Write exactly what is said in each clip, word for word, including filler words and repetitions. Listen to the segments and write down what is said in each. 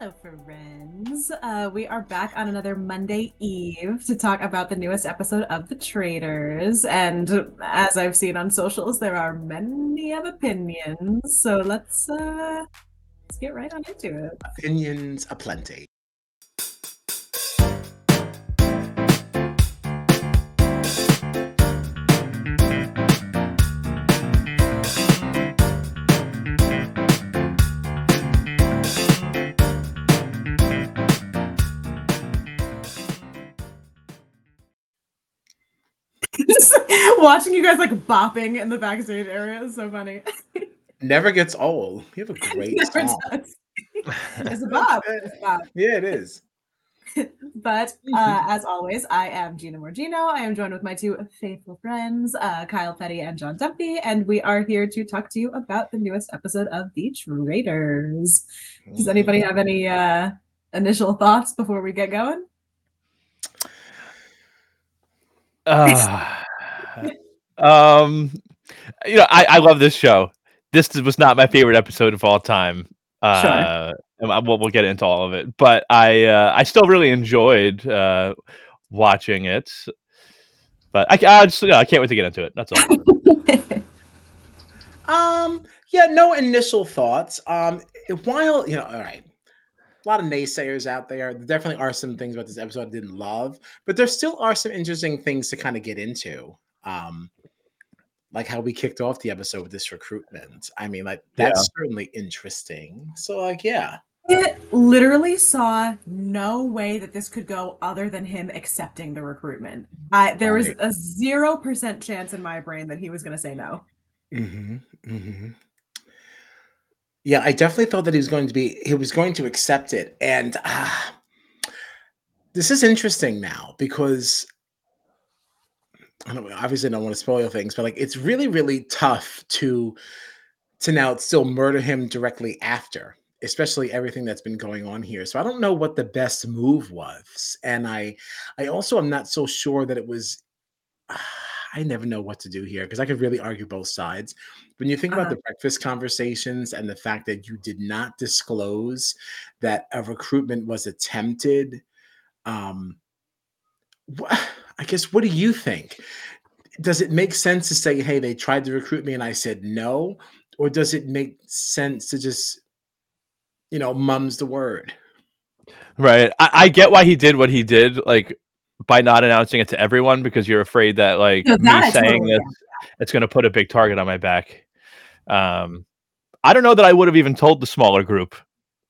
Hello, friends. Uh, we are back on another Monday Eve to talk about the newest episode of The Traitors. And as I've seen on socials, there are many of opinions. So let's, uh, let's get right on into it. Opinions aplenty. Watching you guys like bopping in the backstage area is so funny. Never gets old. You have a great Never song. Does. It's a bop. It's a bop. Yeah, it is. But uh, as always, I am Gina Morgino. I am joined with my two faithful friends, uh, Kyle Petty and John Dunphy, and we are here to talk to you about the newest episode of The Traitors. Does anybody have any uh, initial thoughts before we get going? Uh... Um, you know, I, I love this show. This was not my favorite episode of all time. Uh, sure. I, we'll, we'll get into all of it, but I, uh, I still really enjoyed, uh, watching it, but I, I just, you know, I can't wait to get into it. That's all. um, yeah, no initial thoughts. Um, while, you know, all right. A lot of naysayers out there. There definitely are some things about this episode I didn't love, but there still are some interesting things to kind of get into. Um, like how we kicked off the episode with this recruitment. I mean, like that's yeah. certainly interesting. So, like, yeah. It literally saw no way that this could go other than him accepting the recruitment. I, there right. was a zero percent chance in my brain that he was going to say no. Mm-hmm. Mm-hmm. Yeah, I definitely thought that he was going to be. He was going to accept it, and uh, this is interesting now because. I don't, obviously don't want to spoil things, but like it's really, really tough to to now still murder him directly after, especially everything that's been going on here. So I don't know what the best move was. And I I also am not so sure that it was uh, I never know what to do here because I could really argue both sides. When you think about uh-huh. the breakfast conversations and the fact that you did not disclose that a recruitment was attempted, um wh- I guess, what do you think? Does it make sense to say, hey, they tried to recruit me and I said no? Or does it make sense to just, you know, mum's the word? Right. I, I get why he did what he did, like, by not announcing it to everyone, because you're afraid that, like, no, that me saying totally this, bad. It's going to put a big target on my back. Um, I don't know that I would have even told the smaller group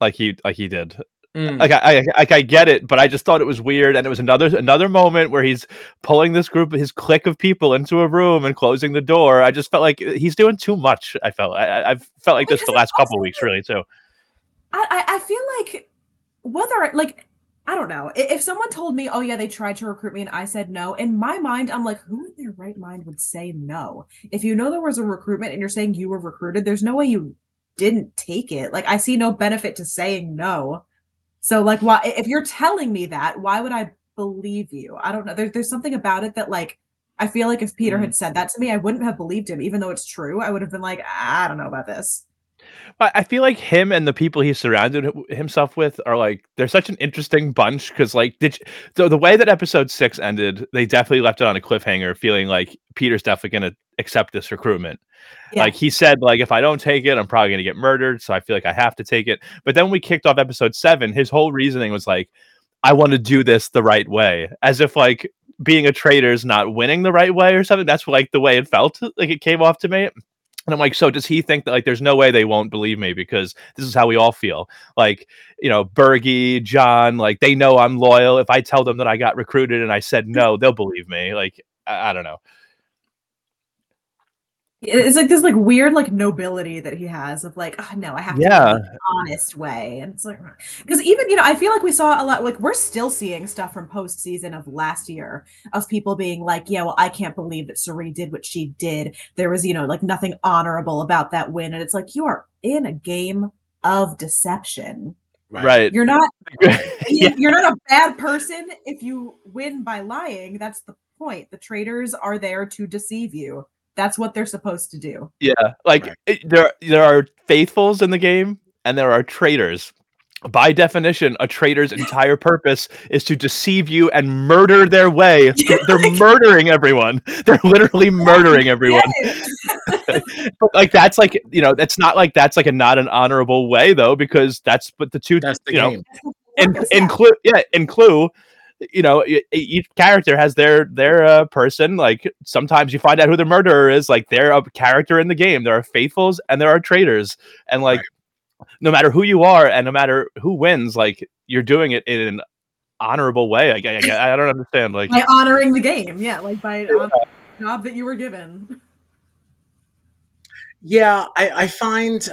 like he like he did. Mm. Like I, I, like I get it, but I just thought it was weird, and it was another another moment where he's pulling this group, his clique of people, into a room and closing the door. I just felt like he's doing too much. I felt, I, I've felt like because this the last couple of weeks, really too. I, I feel like whether like I don't know if someone told me, oh yeah, they tried to recruit me, and I said no. In my mind, I'm like, who in their right mind would say no? If you know there was a recruitment and you're saying you were recruited, there's no way you didn't take it. Like I see no benefit to saying no. So, like, why if you're telling me that, why would I believe you? I don't know. There, there's something about it that, like, I feel like if Peter mm. had said that to me, I wouldn't have believed him, even though it's true. I would have been like, I don't know about this. But I feel like him and the people he surrounded himself with are, like, they're such an interesting bunch. Because, like, did you, the, the way that episode six ended, they definitely left it on a cliffhanger, feeling like Peter's definitely going to accept this recruitment. Yeah. Like he said, like, if I don't take it, I'm probably going to get murdered. So I feel like I have to take it. But then when we kicked off episode seven, his whole reasoning was like, I want to do this the right way. As if like being a traitor is not winning the right way or something. That's like the way it felt. Like it came off to me. And I'm like, so does he think that like there's no way they won't believe me because this is how we all feel? Like, you know, Bergie, John, like they know I'm loyal. If I tell them that I got recruited and I said no, they'll believe me. Like, I, I don't know. It's like this like weird like nobility that he has of like, oh no, I have to yeah. do it in an honest way. And it's like because even, you know, I feel like we saw a lot, like we're still seeing stuff from postseason of last year of people being like, yeah, well, I can't believe that Suri did what she did. There was, you know, like nothing honorable about that win. And it's like you are in a game of deception. Right. right. You're not yeah. you're not a bad person if you win by lying. That's the point. The traitors are there to deceive you. That's what they're supposed to do. Yeah, like right. it, there, there are faithfuls in the game, and there are traitors. by definition, a traitor's entire purpose is to deceive you and murder their way. They're murdering everyone. They're literally murdering everyone. But like, that's like, you know, that's not like, that's like a, not an honorable way though, because that's, but the two, that's the you game. Know, and in Clue, yeah, in Clue, you know, each character has their, their uh, person. Like sometimes you find out who the murderer is. Like they're a character in the game. There are faithfuls and there are traitors. And like, right. No matter who you are and no matter who wins, like you're doing it in an honorable way. I, I, I don't understand. Like by honoring the game. Yeah. Like by yeah. honoring the job that you were given. Yeah. I, I find,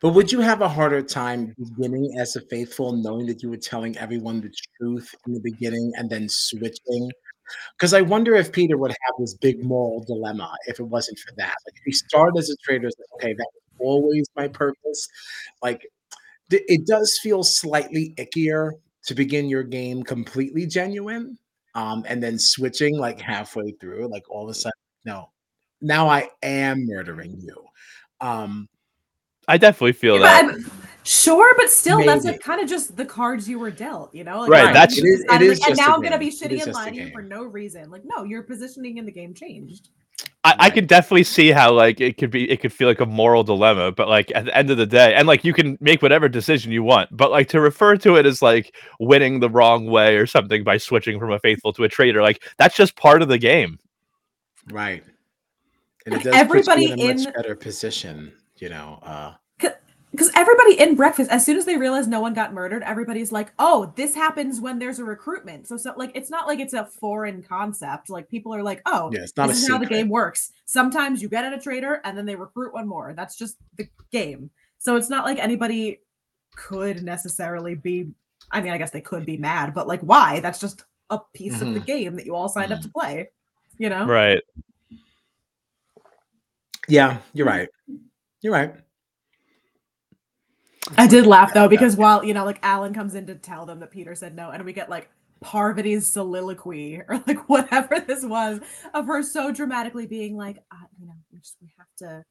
but would you have a harder time beginning as a faithful, knowing that you were telling everyone the truth in the beginning and then switching? Because I wonder if Peter would have this big moral dilemma if it wasn't for that. Like if he started as a traitor, it's like, okay, that always my purpose. Like th- it does feel slightly ickier to begin your game completely genuine um and then switching like halfway through, like all of a sudden, no, now I am murdering you. um I definitely feel yeah, that but sure but still Maybe. That's kind of just the cards you were dealt, you know, like, right, right that's it is, it is like, and now I'm gonna be shitty and lying for no reason. Like no, your positioning in the game changed. I, I could definitely see how like it could be, it could feel like a moral dilemma, but like at the end of the day, and like you can make whatever decision you want, but like to refer to it as like winning the wrong way or something by switching from a faithful to a traitor, like that's just part of the game, right? And it does everybody put you in a much in... better position, you know. uh Because everybody in Breakfast, as soon as they realize no one got murdered, everybody's like, oh, this happens when there's a recruitment. So, so like, it's not like it's a foreign concept. Like, people are like, oh, yeah, it's not this is secret. How the game works. Sometimes you get at a traitor and then they recruit one more. That's just the game. So it's not like anybody could necessarily be, I mean, I guess they could be mad, but like, why? That's just a piece mm-hmm. of the game that you all signed mm-hmm. up to play, you know? Right. Yeah, you're right. You're right. I did laugh though, because while, you know, like Alan comes in to tell them that Peter said no, and we get like Parvati's soliloquy or like whatever this was of her so dramatically being like, uh, you know, we, just, we have to,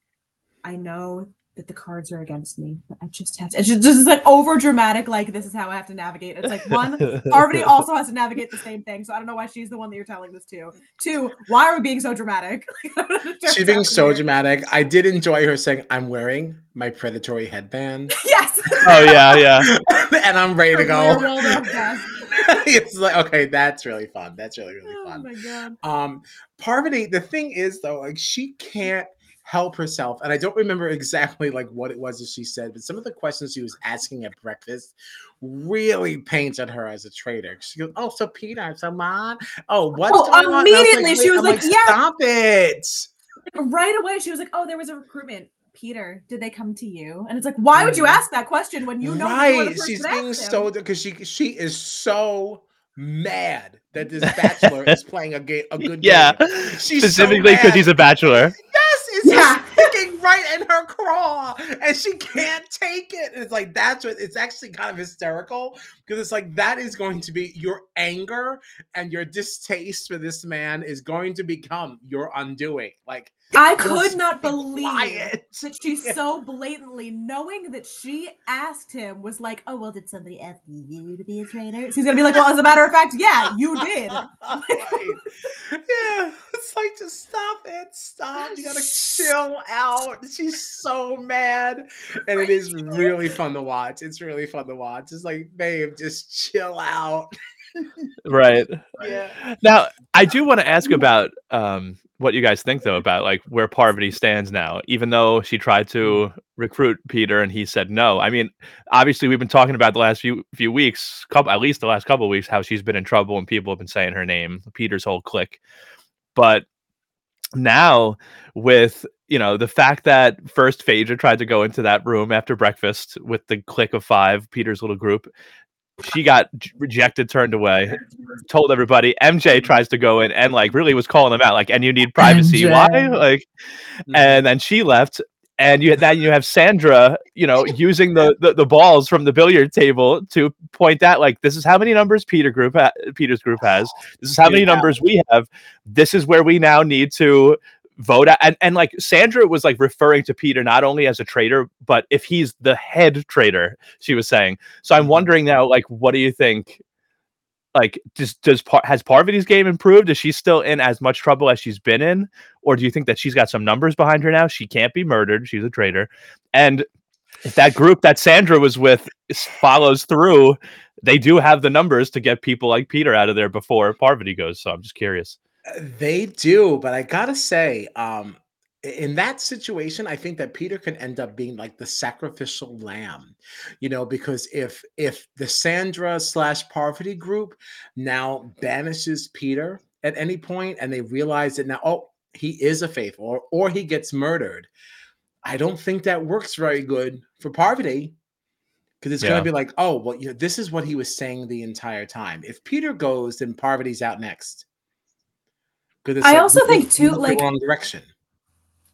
I know that the cards are against me, but I just have to, it's just, just like over dramatic, like this is how I have to navigate. It's like one, Parvati also has to navigate the same thing. So I don't know why she's the one that you're telling this to. Two, why are we being so dramatic? She's being so here. dramatic. I did enjoy her saying, I'm wearing my predatory headband. Yes. Oh yeah, yeah. And I'm ready to go. It's like, okay, that's really fun. That's really, really oh, fun. Oh my God. Um, Parvati, the thing is though, like she can't help herself. And I don't remember exactly like what it was that she said, but some of the questions she was asking at breakfast really painted her as a traitor. She goes, oh, so Peter, so mom. Oh, what's oh, going on? Immediately like, she was like, like, yeah. Stop it. Right away, she was like, oh, there was a recruitment. Peter, did they come to you? And it's like, why would you ask that question when you know? Right. She's being so, because she she is so mad that this bachelor is playing a, ga- a good yeah. game. Yeah. Specifically because so he's a bachelor. It's yeah. sticking right in her craw and she can't take it. And it's like, that's what, it's actually kind of hysterical because it's like, that is going to be your anger and your distaste for this man is going to become your undoing. Like, I could not believe quiet. That she yeah. so blatantly, knowing that she asked him, was like, oh, well, did somebody ask you to be a trainer? She's going to be like, well, as a matter of fact, yeah, you did. Right. Yeah. It's like, just stop it. Stop. You got to chill out. She's so mad. And it is really fun to watch. It's really fun to watch. It's like, babe, just chill out. Right. Yeah. Now, I do want to ask about um, what you guys think, though, about like where Parvati stands now, even though she tried to recruit Peter and he said no. I mean, obviously, we've been talking about the last few few weeks, couple, at least the last couple of weeks, how she's been in trouble and people have been saying her name, Peter's whole clique. But now with, you know, the fact that first Phaedra tried to go into that room after breakfast with the clique of five, Peter's little group, she got rejected, turned away, told everybody. M J tries to go in and like really was calling them out, like, and you need privacy. M J. Why? Like, and then she left. And you then you have Sandra, you know, using the, the, the balls from the billiard table to point out, like, this is how many numbers Peter group ha- Peter's group has. This is how many yeah. numbers we have. This is where we now need to vote out. And, and like Sandra was like referring to Peter not only as a traitor, but if he's the head traitor, she was saying. So I'm wondering now, like, what do you think? Like, does, does has Parvati's game improved? Is she still in as much trouble as she's been in? Or do you think that she's got some numbers behind her now? She can't be murdered. She's a traitor. And if that group that Sandra was with follows through, they do have the numbers to get people like Peter out of there before Parvati goes. So I'm just curious. They do. But I got to say, um, in that situation, I think that Peter can end up being like the sacrificial lamb, you know, because if if the Sandra slash Parvati group now banishes Peter at any point and they realize that now, oh, he is a faithful or, or he gets murdered, I don't think that works very good for Parvati, because it's yeah. going to be like, oh, well, you know, this is what he was saying the entire time. If Peter goes, then Parvati's out next. Because I like, also we, think too, like, wrong direction.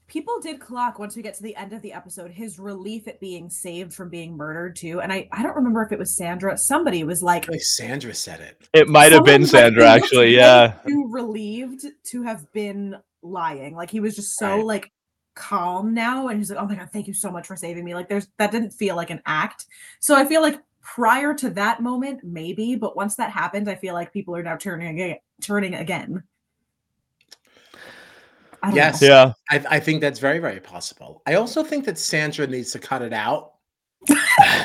People did clock once we get to the end of the episode, his relief at being saved from being murdered too. And I, I don't remember if it was Sandra. Somebody was like, like Sandra said it. It might have been Sandra, like, actually. Yeah. Too relieved to have been lying. Like he was just so right. like calm now. And he's like, oh my God, thank you so much for saving me. Like there's, that didn't feel like an act. So I feel like prior to that moment, maybe, but once that happened, I feel like people are now turning, turning again. Yes, know. yeah, I, I think that's very, very possible. I also think that Sandra needs to cut it out,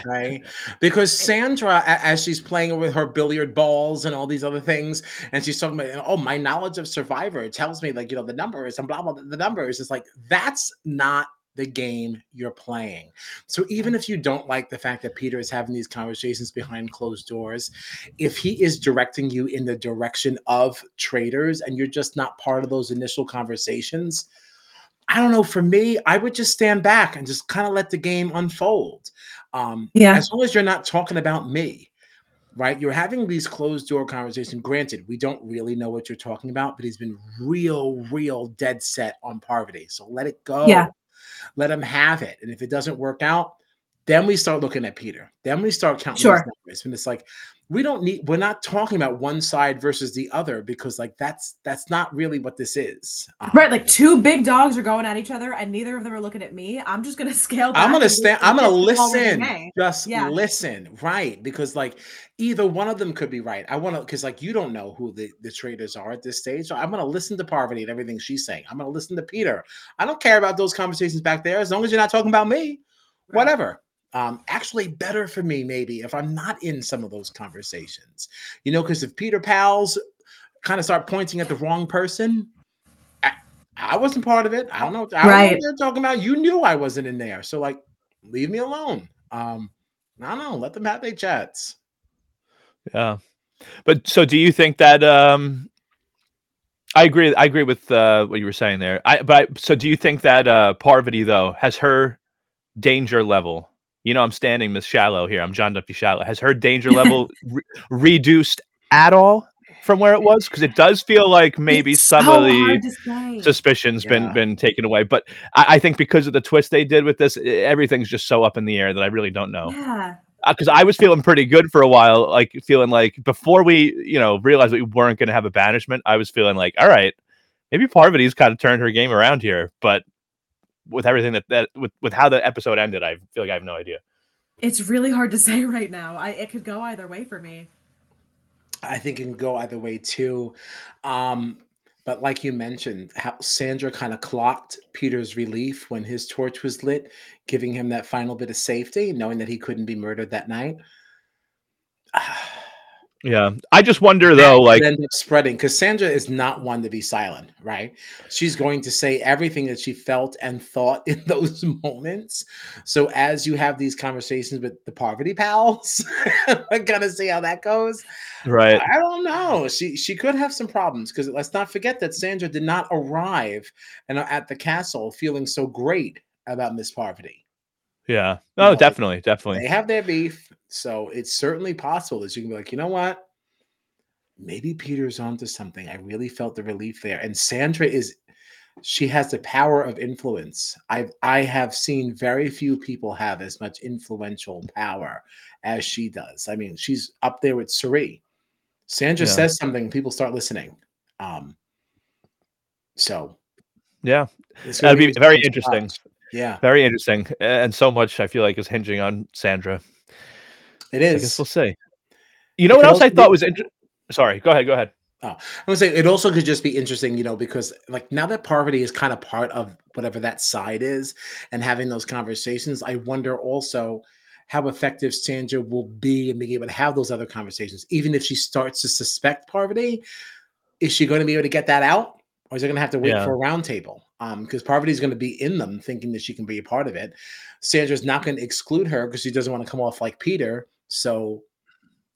right? Because Sandra, as she's playing with her billiard balls and all these other things, and she's talking about, oh, my knowledge of Survivor tells me, like, you know, the numbers and blah, blah, blah, the numbers. It's like, that's not the game you're playing. So even if you don't like the fact that Peter is having these conversations behind closed doors, if he is directing you in the direction of traitors and you're just not part of those initial conversations, I don't know, for me, I would just stand back and just kind of let the game unfold. Um, yeah. As long as you're not talking about me, right? You're having these closed door conversations. Granted, we don't really know what you're talking about, but he's been real, real dead set on Parvati. So let it go. Yeah. Let him have it. And if it doesn't work out, then we start looking at Peter. Then we start counting sure. those numbers. And it's like, we don't need, we're not talking about one side versus the other, because like, that's, that's not really what this is. Um, right. Like two big dogs are going at each other and neither of them are looking at me. I'm just going to scale back. I'm going to stand, I'm going to listen. Just yeah. listen. Right. Because like either one of them could be right. I want to, cause like, you don't know who the, the traitors are at this stage. So I'm going to listen to Parvati and everything she's saying. I'm going to listen to Peter. I don't care about those conversations back there. As long as you're not talking about me, right. whatever. Um, actually better for me, maybe, if I'm not in some of those conversations, you know, because if Peter pals kind of start pointing at the wrong person, I, I wasn't part of it. I don't know. I right. don't know what they're talking about. You knew I wasn't in there. So like, leave me alone. Um, I don't know. Let them have their chats. Yeah. But so do you think that, um, I agree. I agree with, uh, what you were saying there. I, but I, so do you think that, uh, Parvati though, has her danger level, you know, I'm standing Miss Shallow here. I'm John Dunphy Shallow. Has her danger level re- reduced at all from where it was? Because it does feel like maybe it's some so of the suspicion's yeah. been been taken away. But I, I think because of the twist they did with this, everything's just so up in the air that I really don't know. Yeah. Because I was feeling pretty good for a while, like feeling like before we, you know, realized we weren't going to have a banishment, I was feeling like, all right, maybe Parvati's kind of turned her game around here, but. With everything that, that with, with how the episode ended, I feel like I have no idea. It's really hard to say right now. I it could go either way for me. I think it can go either way too. Um, but like you mentioned, how Sandra kind of clocked Peter's relief when his torch was lit, giving him that final bit of safety, knowing that he couldn't be murdered that night. Yeah, I just wonder though, like end up spreading, because Sandra is not one to be silent, right? She's going to say everything that she felt and thought in those moments. So as you have these conversations with the Parvati pals, I'm gonna see how that goes, right? I don't know. She she could have some problems, because let's not forget that Sandra did not arrive and at the castle feeling so great about Miss Parvati. Yeah. No, you know, definitely, definitely. They have their beef. So it's certainly possible that you can be like, you know what? Maybe Peter's onto something. I really felt the relief there. And Sandra is, she has the power of influence. I I have seen very few people have as much influential power as she does. I mean, she's up there with Suri. Sandra yeah. says something, people start listening. Um, so Yeah, that'd be, be very interesting. Watch. Yeah, very interesting, and so much I feel like is hinging on Sandra. It is. I guess we'll see. You know it what else I thought be- was interesting? Sorry, go ahead. Go ahead. Oh, I would say it also could just be interesting, you know, because like now that Parvati is kind of part of whatever that side is, and having those conversations, I wonder also how effective Sandra will be in being able to have those other conversations. Even if she starts to suspect Parvati, is she going to be able to get that out, or is it going to have to wait yeah. for a roundtable? Um, because Parvati is going to be in them, thinking that she can be a part of it. Sandra's not going to exclude her because she doesn't want to come off like Peter. So,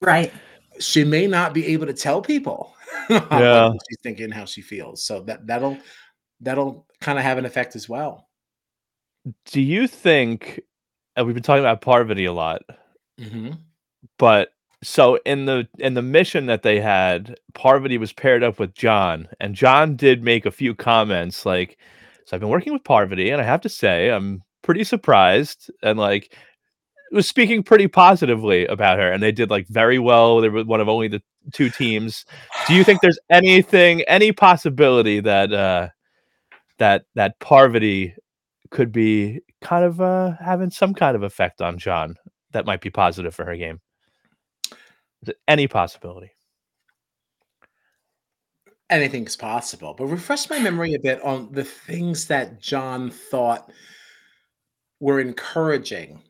right. She may not be able to tell people yeah. she's thinking, how she feels. So that, that'll that'll kind of have an effect as well. Do you think, and we've been talking about Parvati a lot, mm-hmm. but so in the in the mission that they had, Parvati was paired up with John, and John did make a few comments like, so I've been working with Parvati, and I have to say I'm pretty surprised, and like was speaking pretty positively about her, and they did like very well. They were one of only the two teams. Do you think there's anything, any possibility that uh, that that Parvati could be kind of uh, having some kind of effect on John that might be positive for her game? Is it any possibility? Anything's possible, but refresh my memory a bit on the things that John thought were encouraging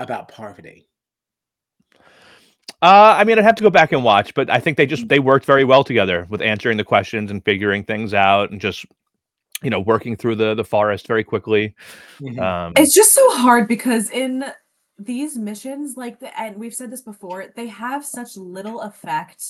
about Parvati. Uh, I mean, I'd have to go back and watch, but I think they just, they worked very well together with answering the questions and figuring things out and just, you know, working through the, the forest very quickly. Mm-hmm. Um, it's just so hard because in these missions, like the end, we've said this before, they have such little effect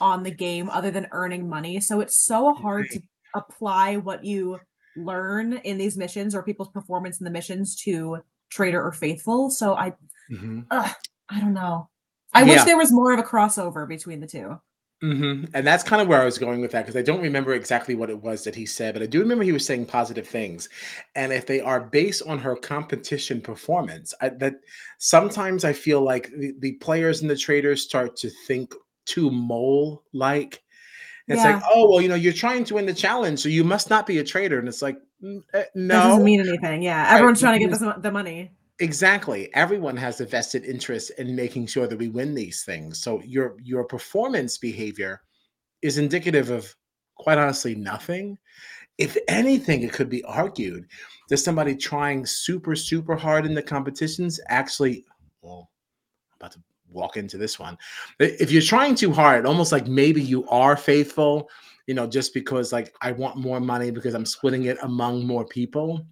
on the game other than earning money. So it's so hard to apply what you learn in these missions or people's performance in the missions to traitor or faithful. So I mm-hmm. uh, I don't know. I yeah. wish there was more of a crossover between the two. Mm-hmm. And that's kind of where I was going with that, because I don't remember exactly what it was that he said, but I do remember he was saying positive things. And if they are based on her competition performance, I, that sometimes I feel like the, the players and the traders start to think too mole-like. It's yeah. like, oh, well, you know, you're trying to win the challenge, so you must not be a traitor. And it's like, no. That doesn't mean anything. Yeah. Everyone's I, trying to get the, the money. Exactly. Everyone has a vested interest in making sure that we win these things. So your, your performance behavior is indicative of, quite honestly, nothing. If anything, it could be argued that somebody trying super, super hard in the competitions actually, well, I'm about to walk into this one. If you're trying too hard, almost like maybe you are faithful, you know, just because like I want more money because I'm splitting it among more people.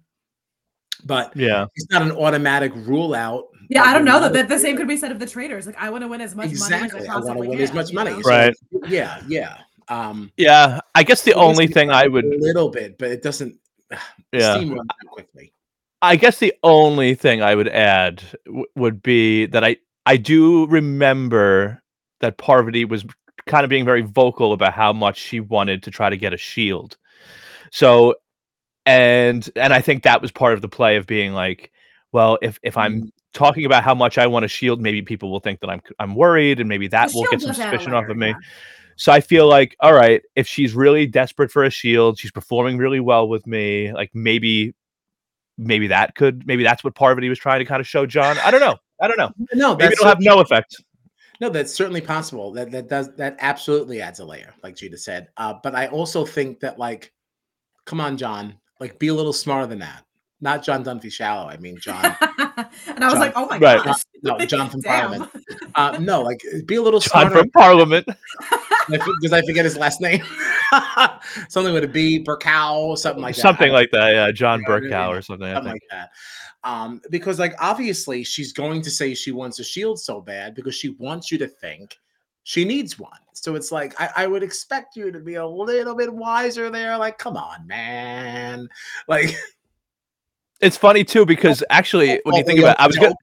But yeah, it's not an automatic rule out. Yeah, I don't know that the same could be said of the traders. Like I want to win as much exactly. money as I possibly I want to win can, as much money. Know? Right. So, yeah, yeah. Um, yeah, I guess the only thing I would a little bit, but it doesn't yeah. steamroll that quickly. I guess the only thing I would add w- would be that I I do remember that Parvati was kind of being very vocal about how much she wanted to try to get a shield. So, and and I think that was part of the play of being like, well, if if I'm talking about how much I want a shield, maybe people will think that I'm I'm worried, and maybe that the will get some suspicion off of me. Yeah. So I feel like, all right, if she's really desperate for a shield, she's performing really well with me, like maybe maybe that could maybe that's what Parvati was trying to kind of show John. I don't know. I don't know. No, maybe it'll have no effect. No, that's certainly possible. That that does that absolutely adds a layer, like Gina said. Uh, but I also think that, like, come on, John, like be a little smarter than that. Not John Dunphy shallow. I mean, John. and I John, was like, oh my right. god, no, John from Parliament. Uh, no, like be a little John smarter. John from Parliament. Because I forget his last name. Something with a B, Burkow, something like that. Something like that, yeah. John yeah, Burkow or something. Something like that. Um, because, like, obviously she's going to say she wants a shield so bad because she wants you to think she needs one. So it's like, I, I would expect you to be a little bit wiser there. Like, come on, man. Like, it's funny too, because actually, when you think about it, I was gonna,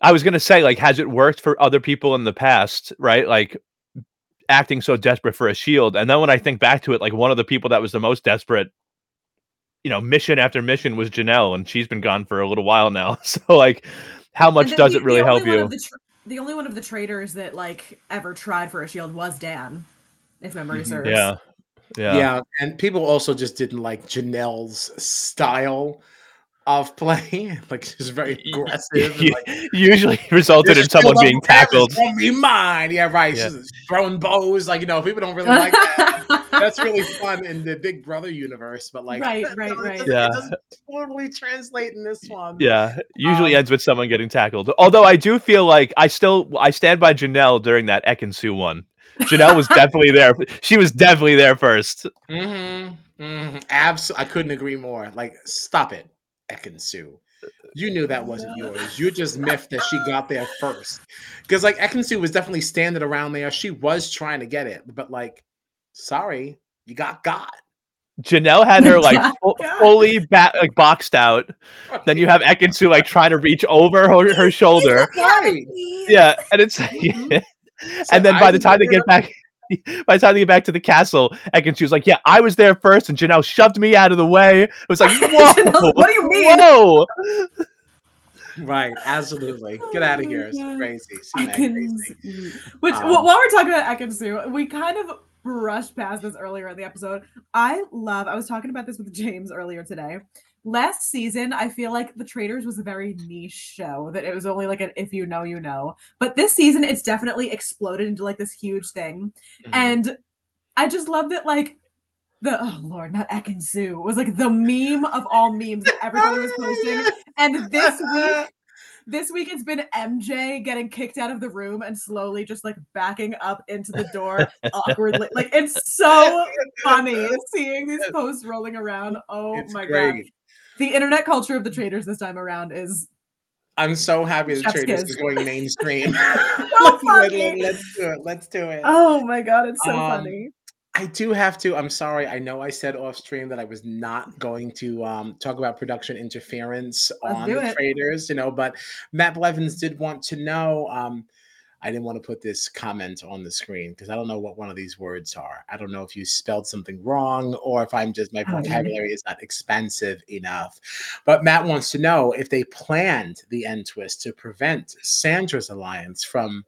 I was gonna say, like, has it worked for other people in the past, right? Like, acting so desperate for a shield. And then when I think back to it, like one of the people that was the most desperate, you know, mission after mission was Janelle, and she's been gone for a little while now. So like, how much does the, it really help you? The, tra- the only one of the traitors that like ever tried for a shield was Dan, if memory mm-hmm. serves. Yeah. Yeah. Yeah. And people also just didn't like Janelle's style of play. Like, she's very aggressive. You, and, like, usually resulted in someone being tackled. It's be mine. Yeah, right. Yeah. She's throwing bows. Like, you know, people don't really like that. That's really fun in the Big Brother universe. But, like, right, right, right. It doesn't, yeah. it doesn't totally translate in this one. Yeah. Usually um, ends with someone getting tackled. Although I do feel like I still, I stand by Janelle during that Ekin-Su one. Janelle was definitely there. She was definitely there first. Mm-hmm. Mm-hmm. Abs- I couldn't agree more. Like, stop it, Ekin-Su. You knew that wasn't yours. You just miffed that she got there first. Because, like, Ekin-Su was definitely standing around there. She was trying to get it. But, like, sorry, you got got. Janelle had her, like, full, fully ba- like boxed out. Then you have Ekin-Su, like, trying to reach over her, her shoulder. Right. Yeah, and it's... Yeah. So and then I by the time they get back, by the time they get back to the castle, Ekin-Su was like, "Yeah, I was there first, and Janelle shoved me out of the way." It was like, "Whoa, Janelle, what do you mean?" Whoa. Right, absolutely. Get out of here! It's oh crazy. It's crazy. Which, um, while we're talking about Ekin-Su, we kind of brushed past this earlier in the episode. I love. I was talking about this with James earlier today. Last season, I feel like The Traitors was a very niche show, that it was only like an if you know, you know. But this season, it's definitely exploded into like this huge thing. Mm-hmm. And I just love that, like, the, oh Lord, not Ekin-Su, was like the meme of all memes that everybody was posting. And this week, this week it's been M J getting kicked out of the room and slowly just like backing up into the door awkwardly. Like, it's so funny seeing these posts rolling around. Oh it's my great. God. The internet culture of The Traitors this time around is... I'm so happy The Traitors is going mainstream. So funny. Let's do it. Let's do it. Oh my God, it's so um, funny. I do have to... I'm sorry. I know I said off stream that I was not going to um, talk about production interference Let's on The it. Traitors, you know, but Matt Blevins did want to know... Um, I didn't want to put this comment on the screen because I don't know what one of these words are. I don't know if you spelled something wrong or if I'm just, my vocabulary is not expansive enough. But Matt wants to know if they planned the end twist to prevent Sandra's alliance from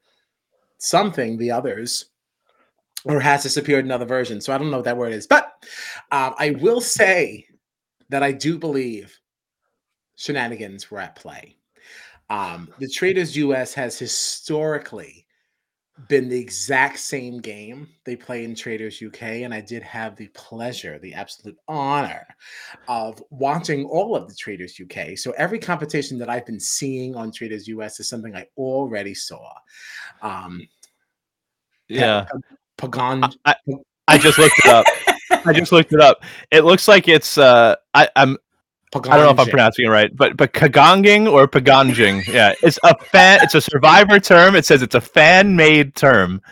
something, the others, or has disappeared in another version. So I don't know what that word is. But um, I will say that I do believe shenanigans were at play. Um, the Traitors U S has historically been the exact same game they play in Traitors U K, and I did have the pleasure, the absolute honor of watching all of the Traitors U K. So every competition that I've been seeing on Traitors U S is something I already saw. Um, yeah. Pagan. I, I, I just looked it up. I just looked it up. It looks like it's, uh, I, I'm, Paganging. I don't know if I'm pronouncing it right, but but kaganging or paganging. Yeah, it's a fan. It's a Survivor term. It says it's a fan-made term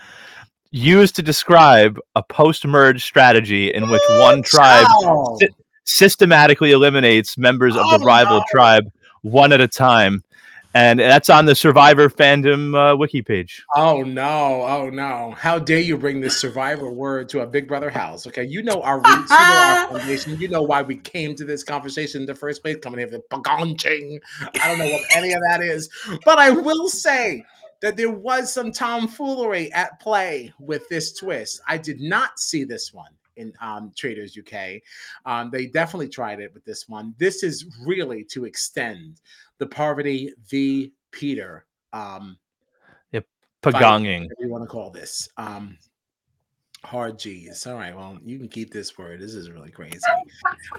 used to describe a post-merge strategy in which one tribe oh. si- systematically eliminates members of oh, the rival no. tribe one at a time, and that's on the Survivor fandom uh, wiki page. Oh no! Oh no! How dare you bring this Survivor word to a Big Brother house? Okay, you know our roots. You know our foundation. You know why we came to this conversation in the first place. Coming here with paganging. I don't know what any of that is, but I will say that there was some tomfoolery at play with this twist. I did not see this one in um, Traitors U K. Um, they definitely tried it with this one. This is really to extend the Parvati v. Peter. Um, yep. Paganging. Whatever you want to call this. Um, hard G's. All right. Well, you can keep this word. This is really crazy.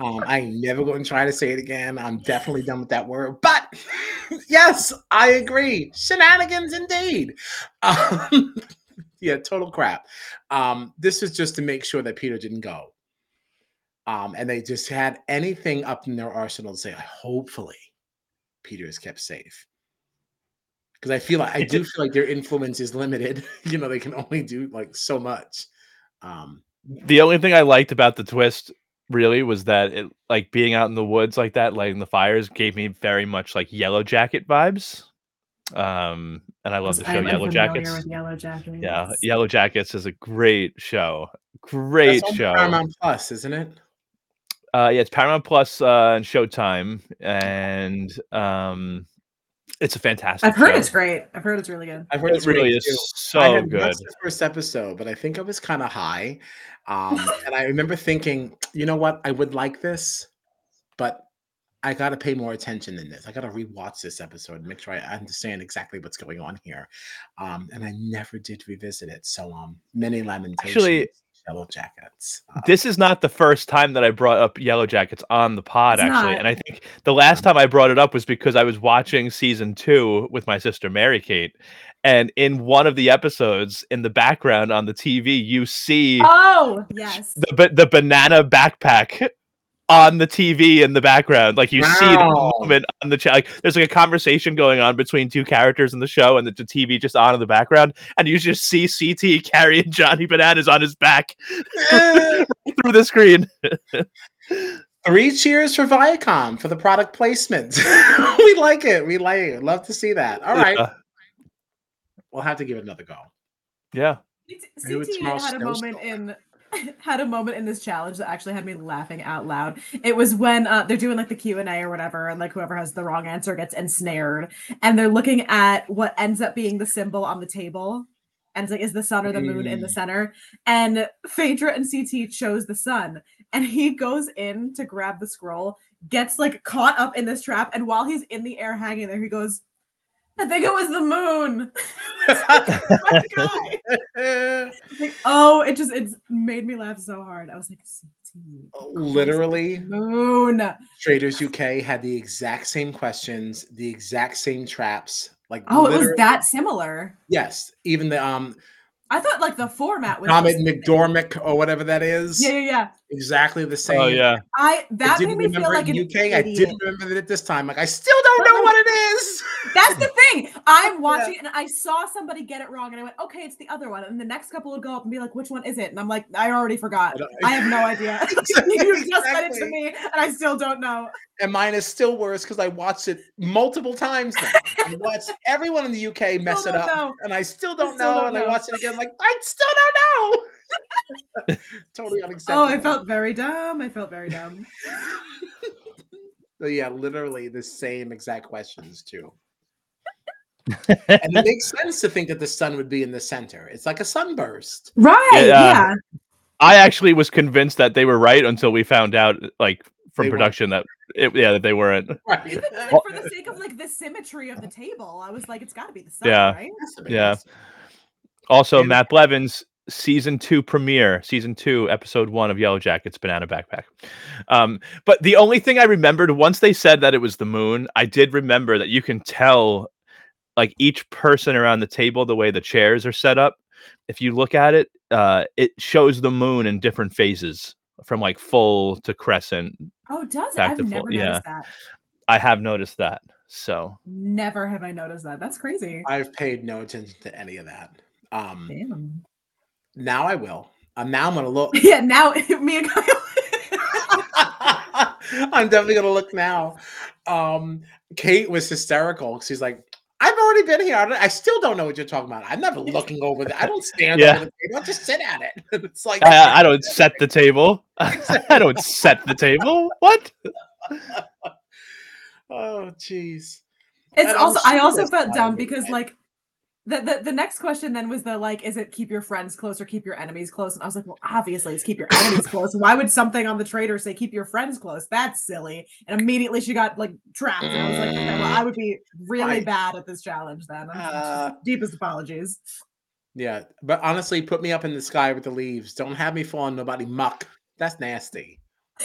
Um, I ain't never going to try to say it again. I'm definitely done with that word. But yes, I agree. Shenanigans indeed. Um, yeah, total crap. Um, this is just to make sure that Peter didn't go. Um, and they just had anything up in their arsenal to say, hopefully Peter is kept safe, because I feel like I do feel like their influence is limited. You know, they can only do like so much. Um, the only thing I liked about the twist really was that it, like, being out in the woods like that, lighting the fires, gave me very much like Yellow Jacket vibes. Um, and I love the show I'm Yellow Jackets. With Yellow Jackets. Yeah, Yellow Jackets is a great show. Great That's show. Paramount Plus, isn't it? Uh, yeah, it's Paramount Plus uh, and Showtime, and um, it's a fantastic I've heard show. It's great. I've heard it's really good. I've heard it it's really great is too. So I had good. I watched the first episode, but I think I was kind of high. Um, and I remember thinking, you know what? I would like this, but I got to pay more attention than this. I got to rewatch this episode and make sure I understand exactly what's going on here. Um, and I never did revisit it. So um, many lamentations. Actually, Yellow Jackets. Um, this is not the first time that I brought up Yellow Jackets on the pod, actually. Not. And I think the last time I brought it up was because I was watching season two with my sister, Mary-Kate. And in one of the episodes, in the background on the T V, you see oh, yes. the, the banana backpack on the T V in the background. Like you wow. see the moment on the chat. Like, there's like a conversation going on between two characters in the show and the, the T V just on in the background. And you just see C T carrying Johnny Bananas on his back right through the screen. Three cheers for Viacom for the product placement. We like it. We like it. Love to see that. All right. Yeah. We'll have to give it another go. Yeah. C T had a moment in... had a moment in this challenge that actually had me laughing out loud. It was when uh, they're doing like the Q and A or whatever, and like whoever has the wrong answer gets ensnared, and they're looking at what ends up being the symbol on the table, and it's like, is the sun or the moon mm. in the center? And Phaedra and C T chose the sun, and he goes in to grab the scroll, gets like caught up in this trap, and while he's in the air hanging there, he goes, I think it was the moon. Like, oh, it just, it's made me laugh so hard. I was like, literally, moon. Traitors U K had the exact same questions, the exact same traps. Like, oh, it was that similar. Yes. Even the, um, I thought like the format was McDormick or whatever that is. Yeah, yeah, yeah. Exactly the same. Oh, yeah. I that I made me feel like in an U K. Idiot. I didn't remember it this time. Like I still don't but know like, what it is. That's the thing. I'm watching yeah. and I saw somebody get it wrong, and I went, "Okay, it's the other one." And the next couple would go up and be like, "Which one is it?" And I'm like, "I already forgot. I, I have no idea. Exactly. You just exactly. said it to me, and I still don't know." And mine is still worse because I watched it multiple times now. I watched everyone in the U K mess it up, know. and I still don't I still know. Don't and know. I watched it again. I'm like, I still don't know. Totally unacceptable. Oh, I felt very dumb. I felt very dumb. So yeah, literally the same exact questions too. And it makes sense to think that the sun would be in the center. It's like a sunburst. Right, yeah. yeah. I actually was convinced that they were right until we found out like from they production weren't. that it, yeah, that they weren't. Right. Even like, for the sake of like the symmetry of the table, I was like, it's gotta be the sun, yeah. right? Yeah. Nice. Also, and Matt Blevins Season two premiere, season two, episode one of Yellow Jackets, Banana Backpack. Um, but the only thing I remembered once they said that it was the moon, I did remember that you can tell, like each person around the table, the way the chairs are set up. If you look at it, uh, it shows the moon in different phases, from like full to crescent. Oh, does it? I've never full. noticed yeah. that. I have noticed that. So never have I noticed that. That's crazy. I've paid no attention to any of that. Um, Damn. Now I will. Um, now I'm going to look. Yeah, now me and Kyle. I'm definitely going to look now. Um, Kate was hysterical. She's like, I've already been here. I, I still don't know what you're talking about. I'm never looking over there. I don't stand yeah. over the table. I just sit at it. It's like I, I don't set the table. I don't set the table. What? Oh, jeez. It's and also I also felt dumb because and, like The, the the next question then was the like, is it keep your friends close or keep your enemies close? And I was like, well, obviously it's keep your enemies close. Why would something on the traitor say keep your friends close? That's silly. And immediately she got like trapped. And I was like, okay, well, I would be really I, bad at this challenge then. Uh, deepest apologies. Yeah, but honestly, put me up in the sky with the leaves. Don't have me fall on nobody muck. That's nasty.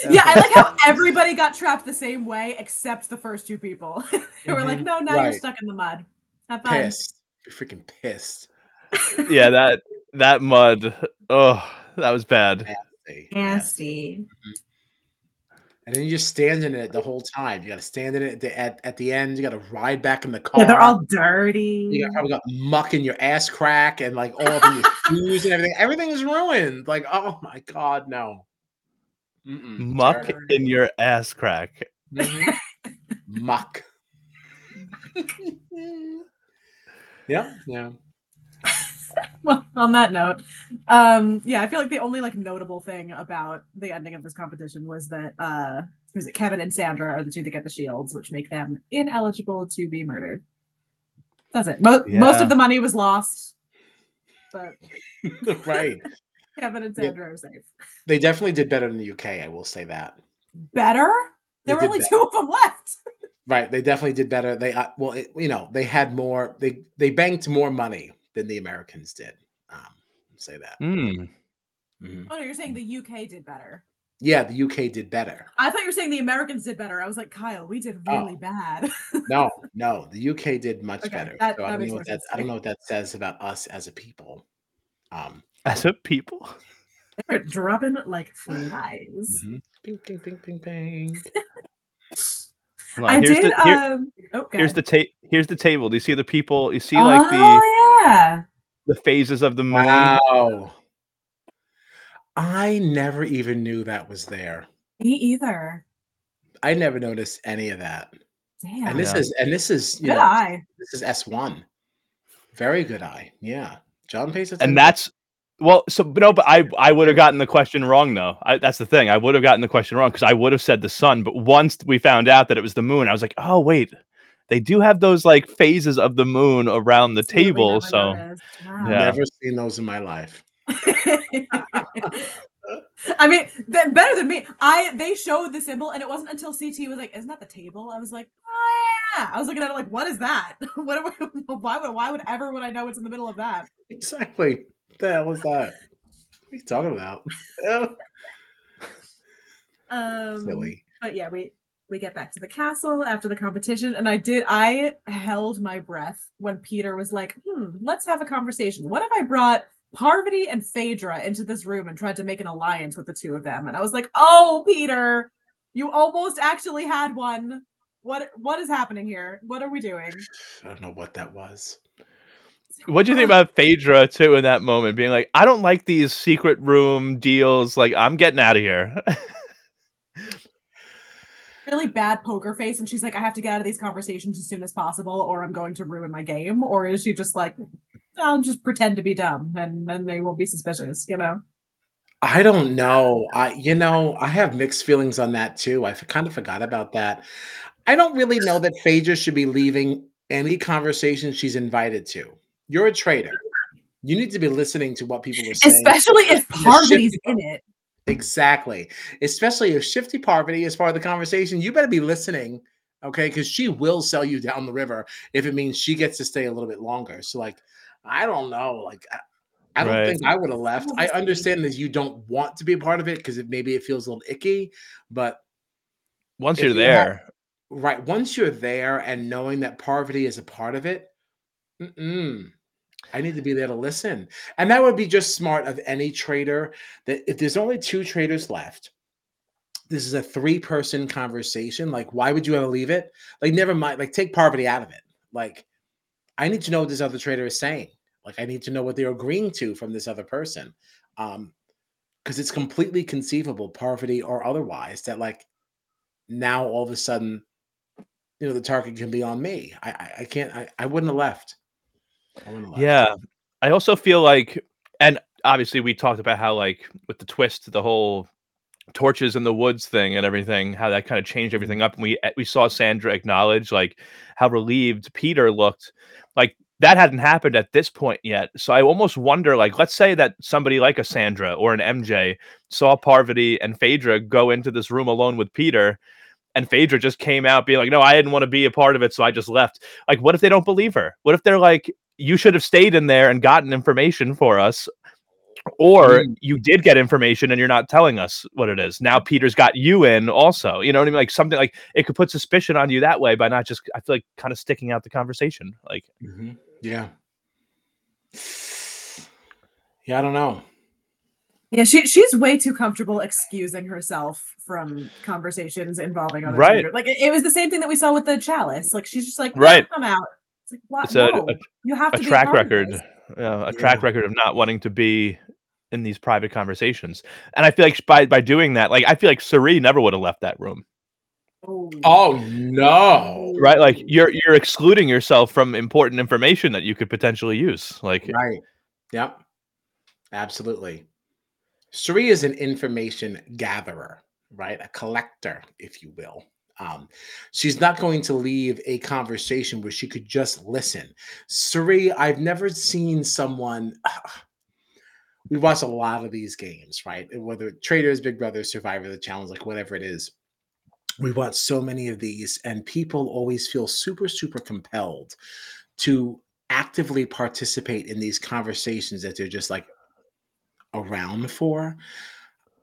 Yeah, I like how everybody got trapped the same way except the first two people. They mm-hmm. were like, no, now right. you're stuck in the mud. Have fun. Pissed. You're freaking pissed. Yeah, that that mud. Oh, that was bad. Nasty. Nasty. Mm-hmm. And then you just stand in it the whole time. You got to stand in it at the, at, at the end. You got to ride back in the car. Yeah, they're all dirty. You got, probably got muck in your ass crack and like all up in your shoes and everything. Everything is ruined. Like, oh my God, no. Mm-mm. Muck dirty. In your ass crack. Mm-hmm. Muck. Yeah, yeah. Well, on that note, um, yeah, I feel like the only like notable thing about the ending of this competition was that uh, was it Kevin and Sandra are the two that get the shields, which make them ineligible to be murdered. That's it. Mo- yeah. Most of the money was lost. But right. Kevin and Sandra yeah. are safe. They definitely did better in the U K, I will say that. Better? There they were only better. two of them left. Right. They definitely did better. They uh, well, it, you know, they had more, they they banked more money than the Americans did. Um, say that. Mm. Mm-hmm. Oh, no, you're saying the U K did better. Yeah, the U K did better. I thought you were saying the Americans did better. I was like, Kyle, we did really oh. bad. no, no, the U K did much okay, better. That, so that I, don't know what that, I don't know what that says about us as a people. Um, as a people? They're dropping like flies. Mm-hmm. Bing, bing, bing, bing, bing. Come on, I here's, did, the, here, um, oh, here's the ta- Here's the table. Do you see the people? You see like the, oh, yeah. the phases of the moon? Wow. I never even knew that was there. Me either. I never noticed any of that. Damn. And this yeah. is and this is you good know, eye. This is S one. Very good eye. Yeah. John Pace. And that's well, so no, but I, I would have gotten the question wrong though. I, that's the thing. I would have gotten the question wrong because I would have said the sun, but once we found out that it was the moon, I was like, oh wait, they do have those like phases of the moon around the Absolutely table. So wow. I've yeah. never seen those in my life. I mean, th- better than me. I they showed the symbol, and it wasn't until C T was like, "Isn't that the table?" I was like, "Oh yeah." I was looking at it like, "What is that? what? Are we, why would? Why would ever would I know what's in the middle of that?" Exactly. What the hell is that? What are you talking about? um, Silly. But yeah, we we get back to the castle after the competition, and I did. I held my breath when Peter was like, "Hmm, let's have a conversation. What if I brought Parvati and Phaedra into this room and tried to make an alliance with the two of them?" And I was like, oh, Peter, you almost actually had one. What What is happening here? What are we doing? I don't know what that was. What do you think about Phaedra, too, in that moment? Being like, I don't like these secret room deals. Like, I'm getting out of here. Really bad poker face. And she's like, I have to get out of these conversations as soon as possible or I'm going to ruin my game. Or is she just like... I'll just pretend to be dumb and then they won't be suspicious, you know? I don't know. I, you know, I have mixed feelings on that too. I kind of forgot about that. I don't really know that Phaedra should be leaving any conversation she's invited to. You're a traitor. You need to be listening to what people are saying. Especially if Parvati's in it. Exactly. Especially if Shifty Parvati is part of the conversation, you better be listening, okay? Because she will sell you down the river if it means she gets to stay a little bit longer. So like, I don't know. Like, I, I don't right. think I would have left. I understand that you don't want to be a part of it because it, maybe it feels a little icky, but once you're there, you have, right? Once you're there and knowing that Parvati is a part of it, mm-mm, I need to be there to listen. And that would be just smart of any trader. That if there's only two traders left, this is a three-person conversation. Like, why would you ever leave it? Like, never mind. Like, take Parvati out of it. Like, I need to know what this other trader is saying. Like, I need to know what they're agreeing to from this other person. Um, because it's completely conceivable, Parvati or otherwise, that like now all of a sudden, you know, the target can be on me. I I, I can't, I, I wouldn't have left. I wouldn't have left. Yeah. I also feel like, and obviously we talked about how like with the twist, the whole torches in the woods thing and everything, how that kind of changed everything up. And we, we saw Sandra acknowledge like how relieved Peter looked. Like that hadn't happened at this point yet. So I almost wonder, like, let's say that somebody like a Sandra or an M J saw Parvati and Phaedra go into this room alone with Peter and Phaedra just came out being like, no, I didn't want to be a part of it. So I just left. Like, what if they don't believe her? What if they're like, you should have stayed in there and gotten information for us? Or you did get information and you're not telling us what it is. Now Peter's got you in also. You know what I mean? Like something like it could put suspicion on you that way by not just, I feel like, kind of sticking out the conversation. Like, mm-hmm. yeah. Yeah, I don't know. Yeah, she she's way too comfortable excusing herself from conversations involving other right. people. Like it, it was the same thing that we saw with the chalice. Like she's just like, right. come out. It's like, what? It's a, no, a, you have a to track be record. Uh, a yeah. track record of not wanting to be in these private conversations. And I feel like by, by doing that, like, I feel like Suri never would have left that room. Oh, oh no. Right. Like you're, you're excluding yourself from important information that you could potentially use. Like, right. Yep. Absolutely. Suri is an information gatherer, right? A collector, if you will. Um, she's not going to leave a conversation where she could just listen. Suri, I've never seen someone... We watch a lot of these games, right? Whether Traitors, Big Brother, Survivor, The Challenge, like whatever it is. We watch so many of these, and people always feel super, super compelled to actively participate in these conversations that they're just like around for.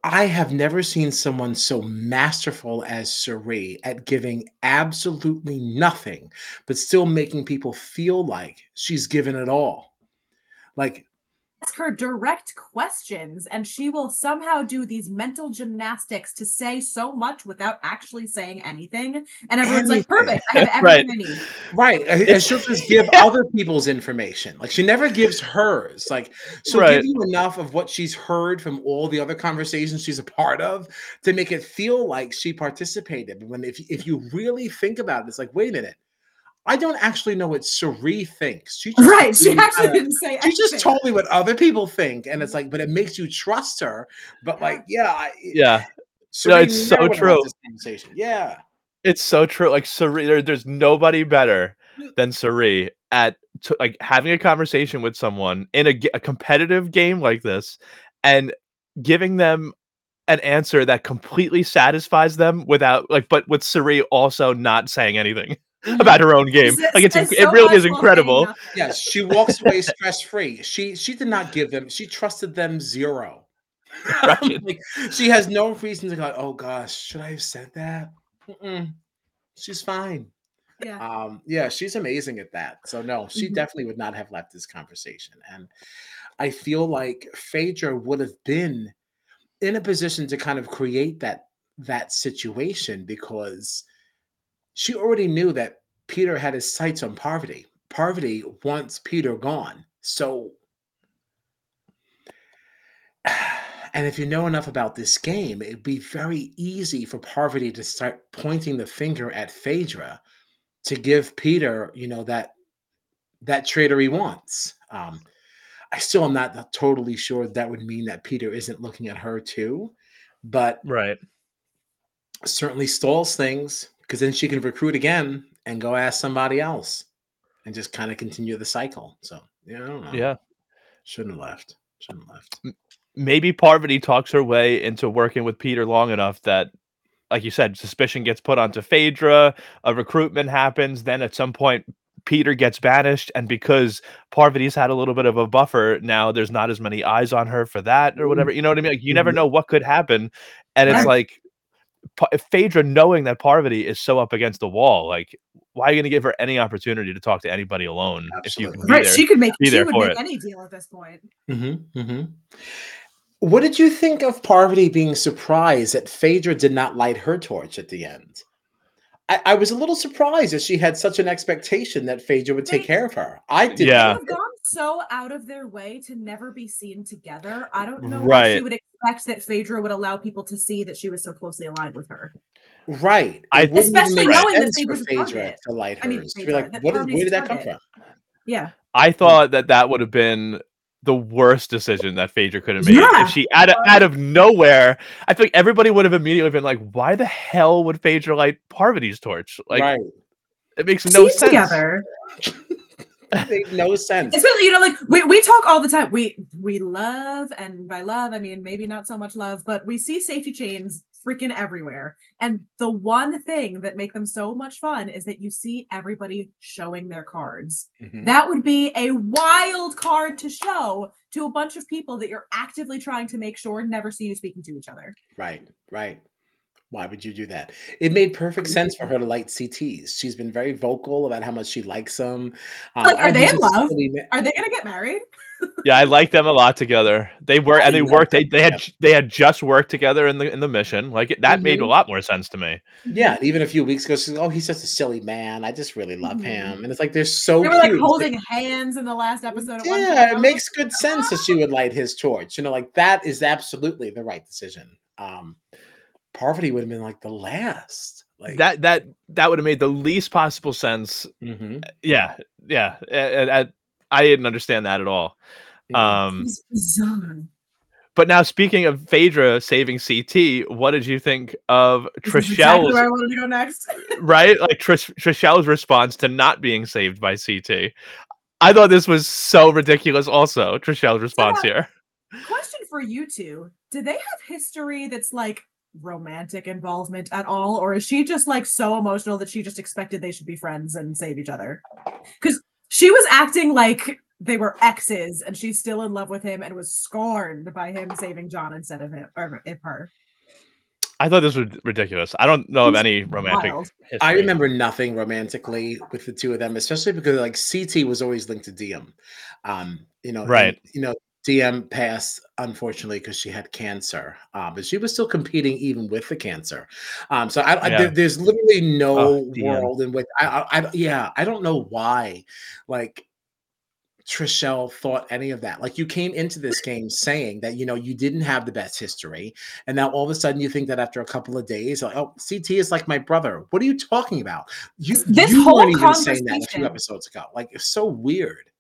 I have never seen someone so masterful as Suri at giving absolutely nothing, but still making people feel like she's given it all. Like, ask her direct questions, and she will somehow do these mental gymnastics to say so much without actually saying anything. And everyone's anything. Like, perfect, I have everything right. I need. Right. And, and she'll just give yeah. other people's information. Like, she never gives hers. Like, she'll right. give you enough of what she's heard from all the other conversations she's a part of to make it feel like she participated. But when if, if you really think about it, it's like, wait a minute. I don't actually know what Suri thinks. She just right. She actually uh, didn't say anything. She just told me what other people think. And it's like, but it makes you trust her. But like, yeah. I, yeah. Suri no, it's so true. Yeah. It's so true. Like Suri, there, there's nobody better than Suri at t- like having a conversation with someone in a, a competitive game like this and giving them an answer that completely satisfies them without like, but with Suri also not saying anything about her own game. It's, like it's, it's it so really is incredible. Yes, she walks away stress free. She she did not give them. She trusted them zero. Right. Like, she has no reason to go, oh gosh, should I have said that? Mm-mm. She's fine. Yeah. Um, yeah, she's amazing at that. So no, she mm-hmm. definitely would not have left this conversation. And I feel like Phaedra would have been in a position to kind of create that that situation because she already knew that Peter had his sights on Parvati. Parvati wants Peter gone. So, and if you know enough about this game, it'd be very easy for Parvati to start pointing the finger at Phaedra to give Peter, you know, that that traitor he wants. Um, I still am not totally sure that would mean that Peter isn't looking at her too, but right, certainly stalls things. Because then she can recruit again and go ask somebody else and just kind of continue the cycle. So, yeah, I don't know. Yeah. Shouldn't have left. Shouldn't have left. Maybe Parvati talks her way into working with Peter long enough that, like you said, suspicion gets put onto Phaedra, a recruitment happens, then at some point Peter gets banished, and because Parvati's had a little bit of a buffer, now there's not as many eyes on her for that or whatever. You know what I mean? Like, you never know what could happen. And it's like, Pa- Phaedra knowing that Parvati is so up against the wall, like why are you going to give her any opportunity to talk to anybody alone? Absolutely. If you right, there, she could make she would make it. Any deal at this point. Mm-hmm, mm-hmm. What did you think of Parvati being surprised that Phaedra did not light her torch at the end? I, I was a little surprised that she had such an expectation that Phaedra would they, take care of her. I did. Yeah. They've gone so out of their way to never be seen together. I don't know right. if she would expect that Phaedra would allow people to see that she was so closely aligned with her. Right. It I especially knowing that Phaedra's Phaedra to light her. I mean, Phaedra, like, what is, where did that come it. From? Yeah. I thought that that would have been the worst decision that Phaedra could have made. Yeah. If she out of, out of nowhere, I think everybody would have immediately been like, why the hell would Phaedra light Parvati's torch? Like, right. It makes no sense. Together. It makes no sense. Especially, you know, like we, we talk all the time. We we love, and by love, I mean, maybe not so much love, but we see safety chains freaking everywhere. And the one thing that makes them so much fun is that you see everybody showing their cards. Mm-hmm. That would be a wild card to show to a bunch of people that you're actively trying to make sure never see you speaking to each other. Right, right. Why would you do that? It made perfect sense for her to light C Ts. She's been very vocal about how much she likes them. Um, like, are, are they in love? Really ma- are they going to get married? Yeah, I like them a lot together. They were and they worked. They they had they had just worked together in the in the mission. Like it, that mm-hmm. made a lot more sense to me. Yeah, even a few weeks ago, she's like, "Oh, he's just a silly man. I just really love mm-hmm. him." And it's like they're so they were cute. Like holding it's hands in the last episode. At yeah, one it makes good sense that she would light his torch. You know, like that is absolutely the right decision. Um, Parvati would have been like the last. Like that that that would have made the least possible sense. Mm-hmm. Yeah, yeah. At, at, I didn't understand that at all. Um, But now, speaking of Phaedra saving C T, what did you think of Trishelle's? Exactly where I wanted to go next. Right? Like Trish- Trishelle's response to not being saved by C T. I thought this was so ridiculous also. Trishelle's response so, here. Question for you two. Do they have history that's like romantic involvement at all? Or is she just like so emotional that she just expected they should be friends and save each other? Because she was acting like they were exes and she's still in love with him and was scorned by him saving John instead of him or if her. I thought this was ridiculous. I don't know of any romantic history. I remember nothing romantically with the two of them, especially because like C T was always linked to D M. Um, you know, right. And, you know, D M passed, unfortunately, because she had cancer. Uh, but she was still competing even with the cancer. Um, so I, I, yeah. there, there's literally no oh, world in which I, I, I, yeah, I don't know why, like, Trishelle thought any of that. Like, you came into this game saying that, you know, you didn't have the best history. And now all of a sudden you think that after a couple of days, like, oh, C T is like my brother. What are you talking about? You, this you whole weren't even saying that a few episodes ago. Like, it's so weird.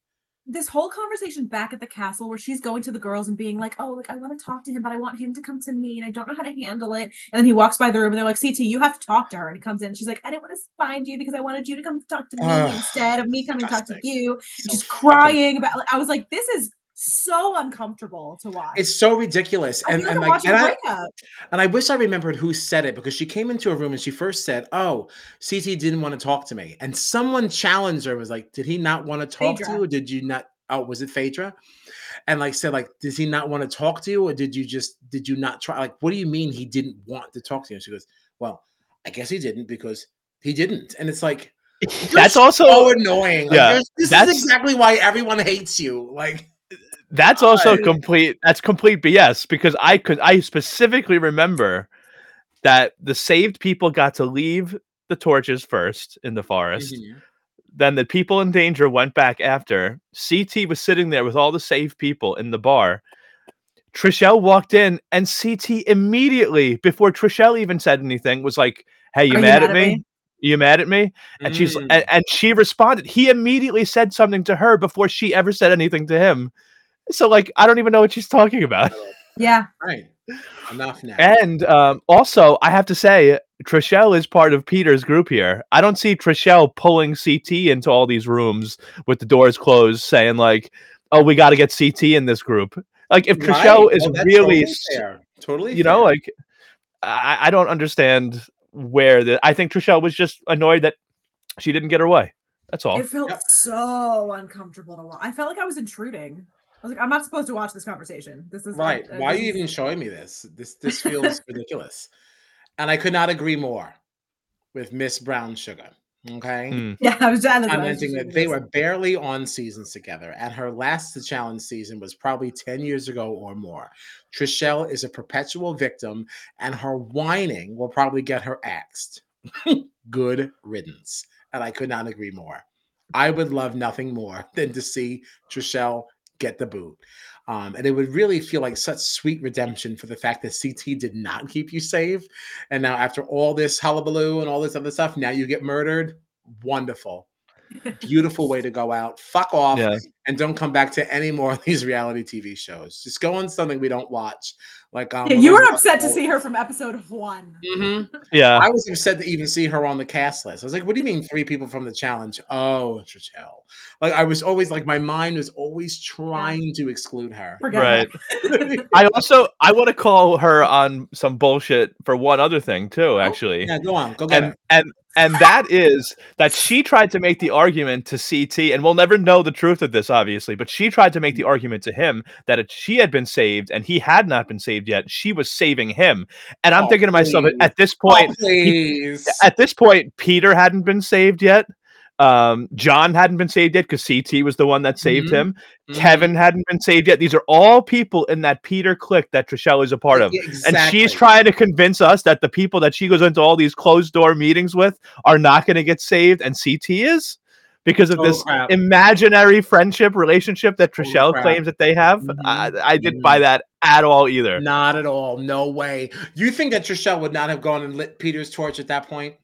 This whole conversation back at the castle where she's going to the girls and being like, oh, like, I want to talk to him, but I want him to come to me and I don't know how to handle it. And then he walks by the room and they're like, C T, you have to talk to her. And he comes in and she's like, I didn't want to find you because I wanted you to come talk to me uh, instead of me coming to talk to you. So just crying about, like, I was like, this is so uncomfortable to watch. It's so ridiculous. I and, and, like, and, I, and I wish I remembered who said it, because she came into a room and she first said, oh, C T didn't want to talk to me. And someone challenged her and was like, did he not want to talk Phaedra. to you? Or did you not? Oh, was it Phaedra? And like said, like, does he not want to talk to you? Or did you just, did you not try? Like, what do you mean he didn't want to talk to you? And she goes, well, I guess he didn't because he didn't. And it's like, that's also so annoying. Yeah, like, this that's, is exactly why everyone hates you. Like, That's also complete. That's complete B S, because I could. I specifically remember that the saved people got to leave the torches first in the forest. Mm-hmm. Then the people in danger went back after. C T was sitting there with all the saved people in the bar. Trishelle walked in, and C T immediately, before Trishelle even said anything, was like, "Hey, you Are mad you at mad me?" At me? You mad at me? And mm. she's and, and she responded. He immediately said something to her before she ever said anything to him. So like, I don't even know what she's talking about. Yeah. Right. Enough now. And um, also, I have to say, Trishelle is part of Peter's group here. I don't see Trishelle pulling C T into all these rooms with the doors closed, saying like, "Oh, we got to get C T in this group." Like, if Trishelle right. is oh, really totally fair, totally you fair. know, like, I, I don't understand where the. I think Trishelle was just annoyed that she didn't get her way. That's all. It felt yep. so uncomfortable to watch. I felt like I was intruding. I was like, I'm not supposed to watch this conversation. This is right. Like, uh, Why are you even showing me this? This this feels ridiculous. And I could not agree more with Miss Brown Sugar. Okay. Mm. Yeah, I was jealous. Commenting that they were barely on seasons together, and her last to challenge season was probably ten years ago or more. Trishelle is a perpetual victim, and her whining will probably get her axed. Good riddance. And I could not agree more. I would love nothing more than to see Trishelle get the boot. Um, and it would really feel like such sweet redemption for the fact that C T did not keep you safe. And now after all this hullabaloo and all this other stuff, now you get murdered. Wonderful. Beautiful way to go out. Fuck off. Yeah. And don't come back to any more of these reality T V shows. Just go on something we don't watch. Like um, yeah, you were upset to see her from episode one. Mm-hmm. Yeah. I was upset to even see her on the cast list. I was like, what do you mean three people from the challenge? Oh, Trishelle. Like, I was always like, my mind was always trying to exclude her. Forget right. Her. I also, I want to call her on some bullshit for one other thing too, actually. Oh, yeah, go on. Go get and, her. And, and that is that she tried to make the argument to C T, and we'll never know the truth of this, obviously, but she tried to make the argument to him that if she had been saved and he had not been saved yet, she was saving him. And I'm oh, thinking to myself, please. at this point, oh, he, at this point, Peter hadn't been saved yet. Um, John hadn't been saved yet because C T was the one that saved mm-hmm. him. Mm-hmm. Kevin hadn't been saved yet. These are all people in that Peter clique that Trishelle is a part of. Exactly. And she's trying to convince us that the people that she goes into all these closed door meetings with are not going to get saved, and C T is. Because of oh, this crap. imaginary friendship relationship that Trishelle oh, claims that they have. Mm-hmm. I, I didn't mm-hmm. buy that at all either. Not at all. No way. You think that Trishelle would not have gone and lit Peter's torch at that point?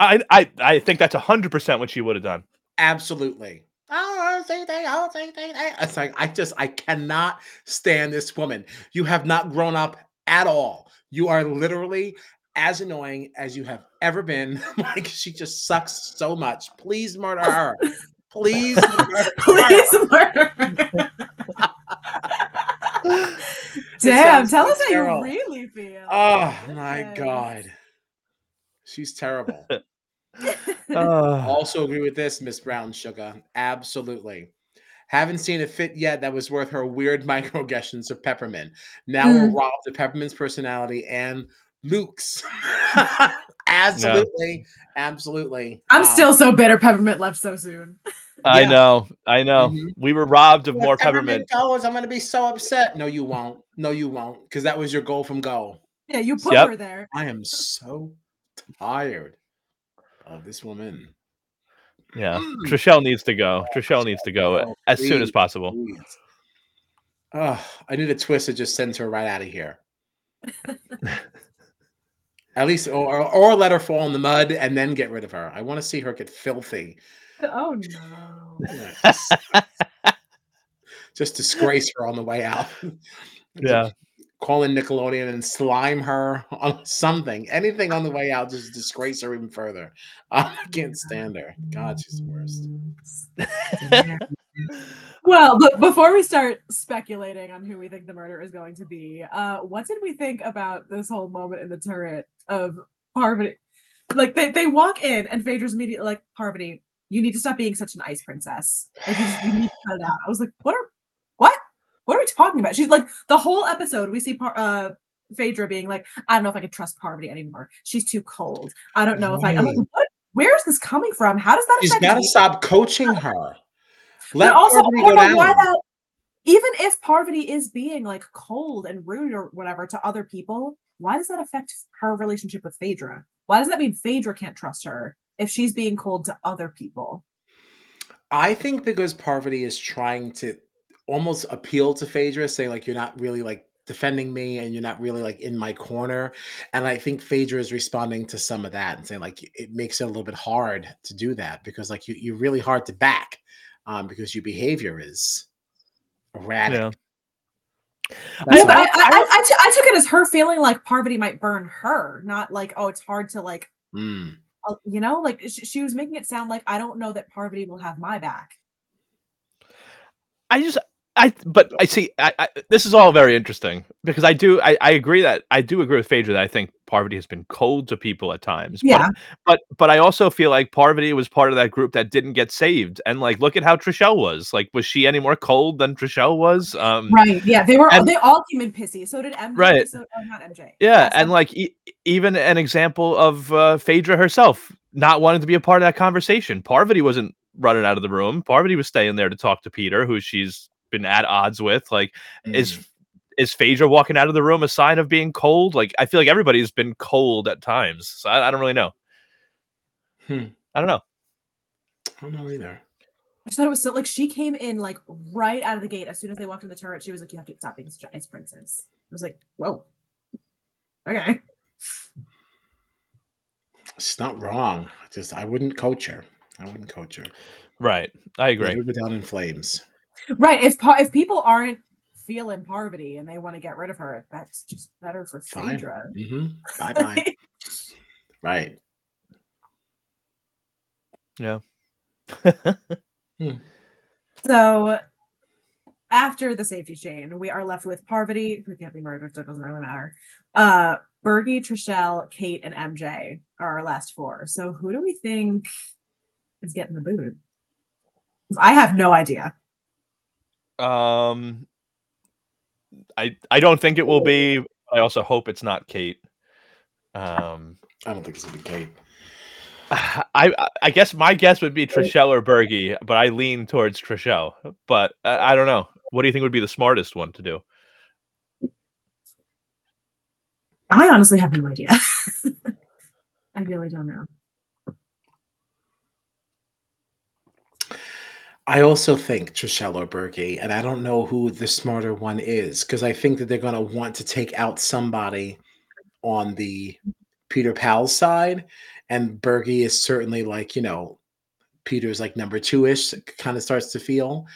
I I, I think that's one hundred percent what she would have done. Absolutely. Oh, It's like, I just, I cannot stand this woman. You have not grown up at all. You are literally as annoying as you have ever been. Like, she just sucks so much. Please murder her. Please murder her. Please murder her. Damn, tell so us terrible. How you really feel. Oh, my yes. God. She's terrible. uh, also agree with this, Miss Brown Sugar. Absolutely. Haven't seen a fit yet that was worth her weird microaggressions of Peppermint. Now mm. we'll rob the Peppermint's personality and Luke's. Absolutely. No. Absolutely. I'm um, still so bitter Peppermint left so soon. I yeah. know. I know. Mm-hmm. We were robbed of if more Peppermint. Goes, I'm going to be so upset. No, you won't. No, you won't. Because that was your goal from go. Yeah, you put yep. her there. I am so tired of this woman. Yeah. Mm. Trishelle needs to go. Oh, Trishelle needs to go oh, as please, soon as possible. Please. Oh, I need a twist that just sends her right out of here. At least, or, or let her fall in the mud and then get rid of her. I want to see her get filthy. Oh, no. Yeah, just, just disgrace her on the way out. Yeah. Call in Nickelodeon and slime her on something. Anything on the way out, just disgrace her even further. Uh, I can't stand her. God, she's the worst. Well, look, before we start speculating on who we think the murder is going to be, uh, what did we think about this whole moment in the turret of Parvati? Like, they, they walk in and Phaedra's immediately like, Parvati, you need to stop being such an ice princess. Like, you, just, you need to cut it out. I was like, what are, what? What are we talking about? She's like, the whole episode, we see Par- uh, Phaedra being like, I don't know if I can trust Parvati anymore. She's too cold. I don't know if I, I'm like, what? Where is this coming from? How does that affect She's got to stop coaching her. Let but also, Parvati I don't know why that, even if Parvati is being like cold and rude or whatever to other people, why does that affect her relationship with Phaedra? Why does that mean Phaedra can't trust her if she's being cold to other people? I think because Parvati is trying to almost appeal to Phaedra, saying like, you're not really like defending me and you're not really like in my corner. And I think Phaedra is responding to some of that and saying like, it makes it a little bit hard to do that because like you, you're really hard to back um, because your behavior is erratic. Yeah. No, but I, I, I, I, t- I took it as her feeling like Parvati might burn her, not like, oh, it's hard to like, mm. uh, you know, like sh- she was making it sound like, I don't know that Parvati will have my back. I just, I, but I see, I, I, this is all very interesting because I do, I, I agree that, I do agree with Phaedra that I think Parvati has been cold to people at times. Yeah. But, but, but I also feel like Parvati was part of that group that didn't get saved. And like, look at how Trishelle was. Like, was she any more cold than Trishelle was? Um, right. Yeah. They were, and, they all came in pissy. So did M J. Right. So, oh, not M J. Yeah. Yes, and M J. Like, e- even an example of uh, Phaedra herself not wanting to be a part of that conversation. Parvati wasn't running out of the room. Parvati was staying there to talk to Peter, who she's been at odds with. Like, mm. is is Phaedra walking out of the room a sign of being cold? Like, I feel like everybody's been cold at times. So I, I don't really know. Hmm. I don't know. I don't know either. I just thought it was so, like, she came in, like, right out of the gate. As soon as they walked in the turret, she was like, you have to stop being such an ice princess. I was like, whoa. Okay. It's not wrong. Just, I wouldn't coach her. I wouldn't coach her. Right. I agree. Leave her down in flames. Right. If if people aren't feeling Parvati and they want to get rid of her, that's just better for Phaedra. Mm-hmm. Bye-bye. Right. Yeah. hmm. So after the safety chain, we are left with Parvati, who can't be murdered, so it doesn't really matter. Uh, Bergie, Trishelle, Kate, and M J are our last four. So who do we think is getting the boot? I have no idea. Um, I I don't think it will be. I also hope it's not Kate. Um, I don't think it's gonna be Kate. I I guess my guess would be Trishelle or Bergie, but I lean towards Trishelle. But uh, I don't know. What do you think would be the smartest one to do? I honestly have no idea. I really don't know. I also think Trishelle or Bergie, and I don't know who the smarter one is, because I think that they're going to want to take out somebody on the Peter Powell side, and Bergie is certainly like, you know, Peter's like number two-ish, kind of starts to feel.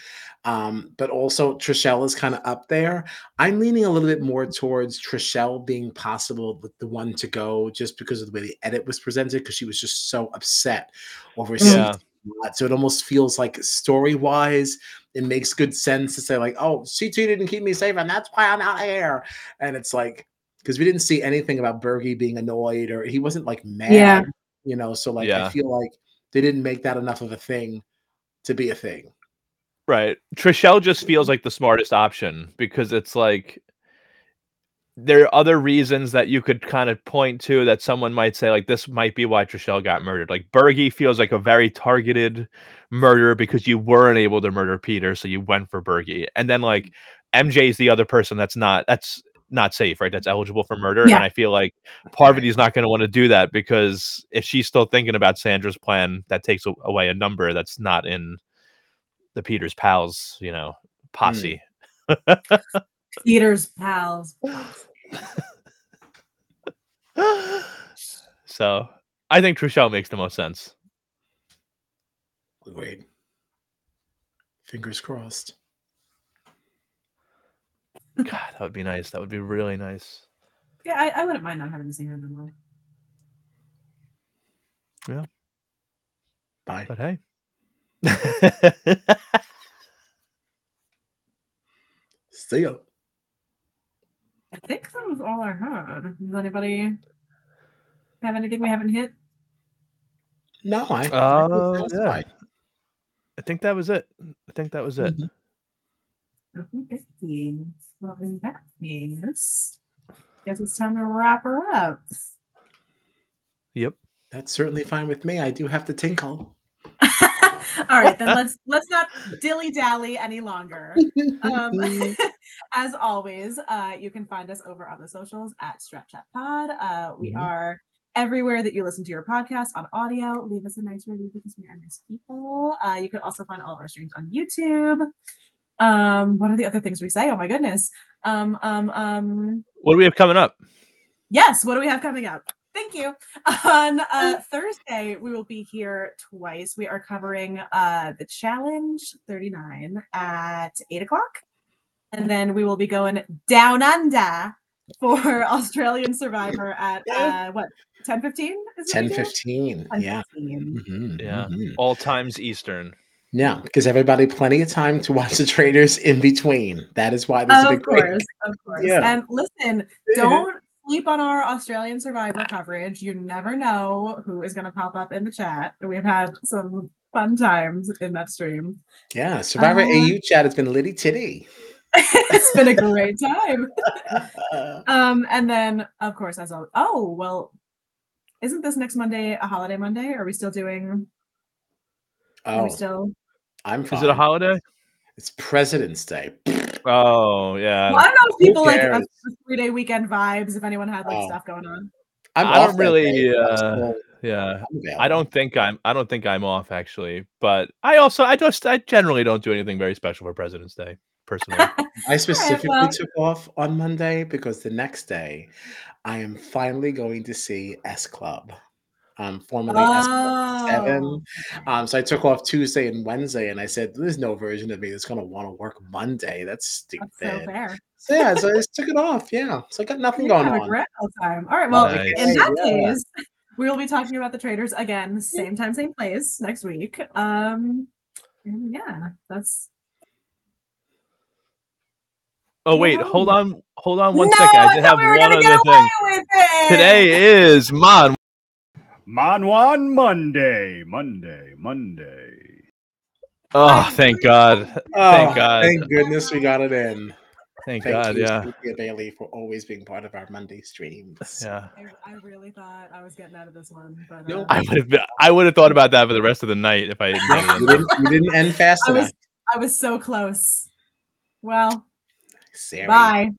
Um, but also Trishelle is kind of up there. I'm leaning a little bit more towards Trishelle being possible with the one to go, just because of the way the edit was presented, because she was just so upset over yeah. C T. So it almost feels like story-wise, it makes good sense to say like, oh, C T didn't keep me safe and that's why I'm out here. And it's like, because we didn't see anything about Bergie being annoyed, or he wasn't like mad, yeah. you know? So like, yeah. I feel like they didn't make that enough of a thing to be a thing. Right. Trishelle just feels like the smartest option, because it's like, there are other reasons that you could kind of point to that someone might say, like, this might be why Trishelle got murdered. Like, Bergie feels like a very targeted murder because you weren't able to murder Peter, so you went for Bergie. And then, like, M J is the other person that's not, that's not safe, right? That's eligible for murder. Yeah. And I feel like Parvati's not going to want to do that, because if she's still thinking about Sandra's plan, that takes a- away a number that's not in the Peter's pals, you know, posse. Mm. Peter's pals. So I think Trishelle makes the most sense. Wait. Fingers crossed. God, that would be nice. That would be really nice. Yeah, I, I wouldn't mind not having to see her in the life. Yeah. Bye. But hey. See ya. I think that was all I heard. Does anybody have anything we haven't hit? No, I. Uh, I, yeah. I, I think that was it. I think that was it. Mm-hmm. I think it means, well, that means, I guess it's time to wrap her up. Yep, that's certainly fine with me. I do have to tinkle. All right, then let's let's not dilly-dally any longer. Um, as always, uh, you can find us over on the socials at Strat Chat Pod. Uh, we mm-hmm. are everywhere that you listen to your podcast on audio. Leave us a nice review because we are nice people. Uh, you can also find all of our streams on YouTube. Um, what are the other things we say? Oh my goodness. Um, um, um, what do we have coming up? Yes, what do we have coming up? Thank you. On uh, Thursday, we will be here twice. We are covering uh, the Challenge thirty-nine at eight o'clock. And then we will be going down under for Australian Survivor at, uh, what, ten fifteen? ten fifteen, yeah. Mm-hmm. Yeah, mm-hmm. All times Eastern. Yeah, because everybody plenty of time to watch the Traitors in between. That is why there's a big break. Of course, of course. Yeah. And listen, don't sleep on our Australian Survivor coverage. You never know who is going to pop up in the chat. We've had some fun times in that stream. Yeah, Survivor uh, A U chat has been litty titty. It's been a great time. um, and then, of course, as always, oh, well, isn't this next Monday a holiday Monday? Are we still doing? Oh, are we still? I'm fine. Is it a holiday? It's President's Day. Oh, yeah. Well, I don't know if people like the three-day weekend vibes, if anyone had like oh. stuff going on. I'm I don't really, uh, yeah. I don't think I'm, I don't think I'm off, actually. But I also, I just, I generally don't do anything very special for President's Day, personally. I specifically right, well. took off on Monday because the next day I am finally going to see S Club. Um, formerly oh. seven. Um, so I took off Tuesday and Wednesday, and I said, "There's no version of me that's going to want to work Monday. That's stupid." That's so fair. So yeah, so I just took it off. Yeah, so I got nothing yeah, going on. All, time. all right. Well, nice. in that yeah. case, we will be talking about the Traitors again, same time, same place next week. Um, and yeah, that's. Oh wait, yeah. hold on, hold on one no, second. I did have we one other thing. Today is Mon. Manwan Monday, Monday, Monday. Oh, thank God. Thank oh, God. Thank goodness we got it in. Thank, thank God, you, yeah. Thank you, Bailey, for always being part of our Monday streams. Yeah. I, I really thought I was getting out of this one. But, uh, I would have been, I would have thought about that for the rest of the night if I didn't. you, didn't you didn't end fast enough. I was, I was so close. Well, Siri. Bye.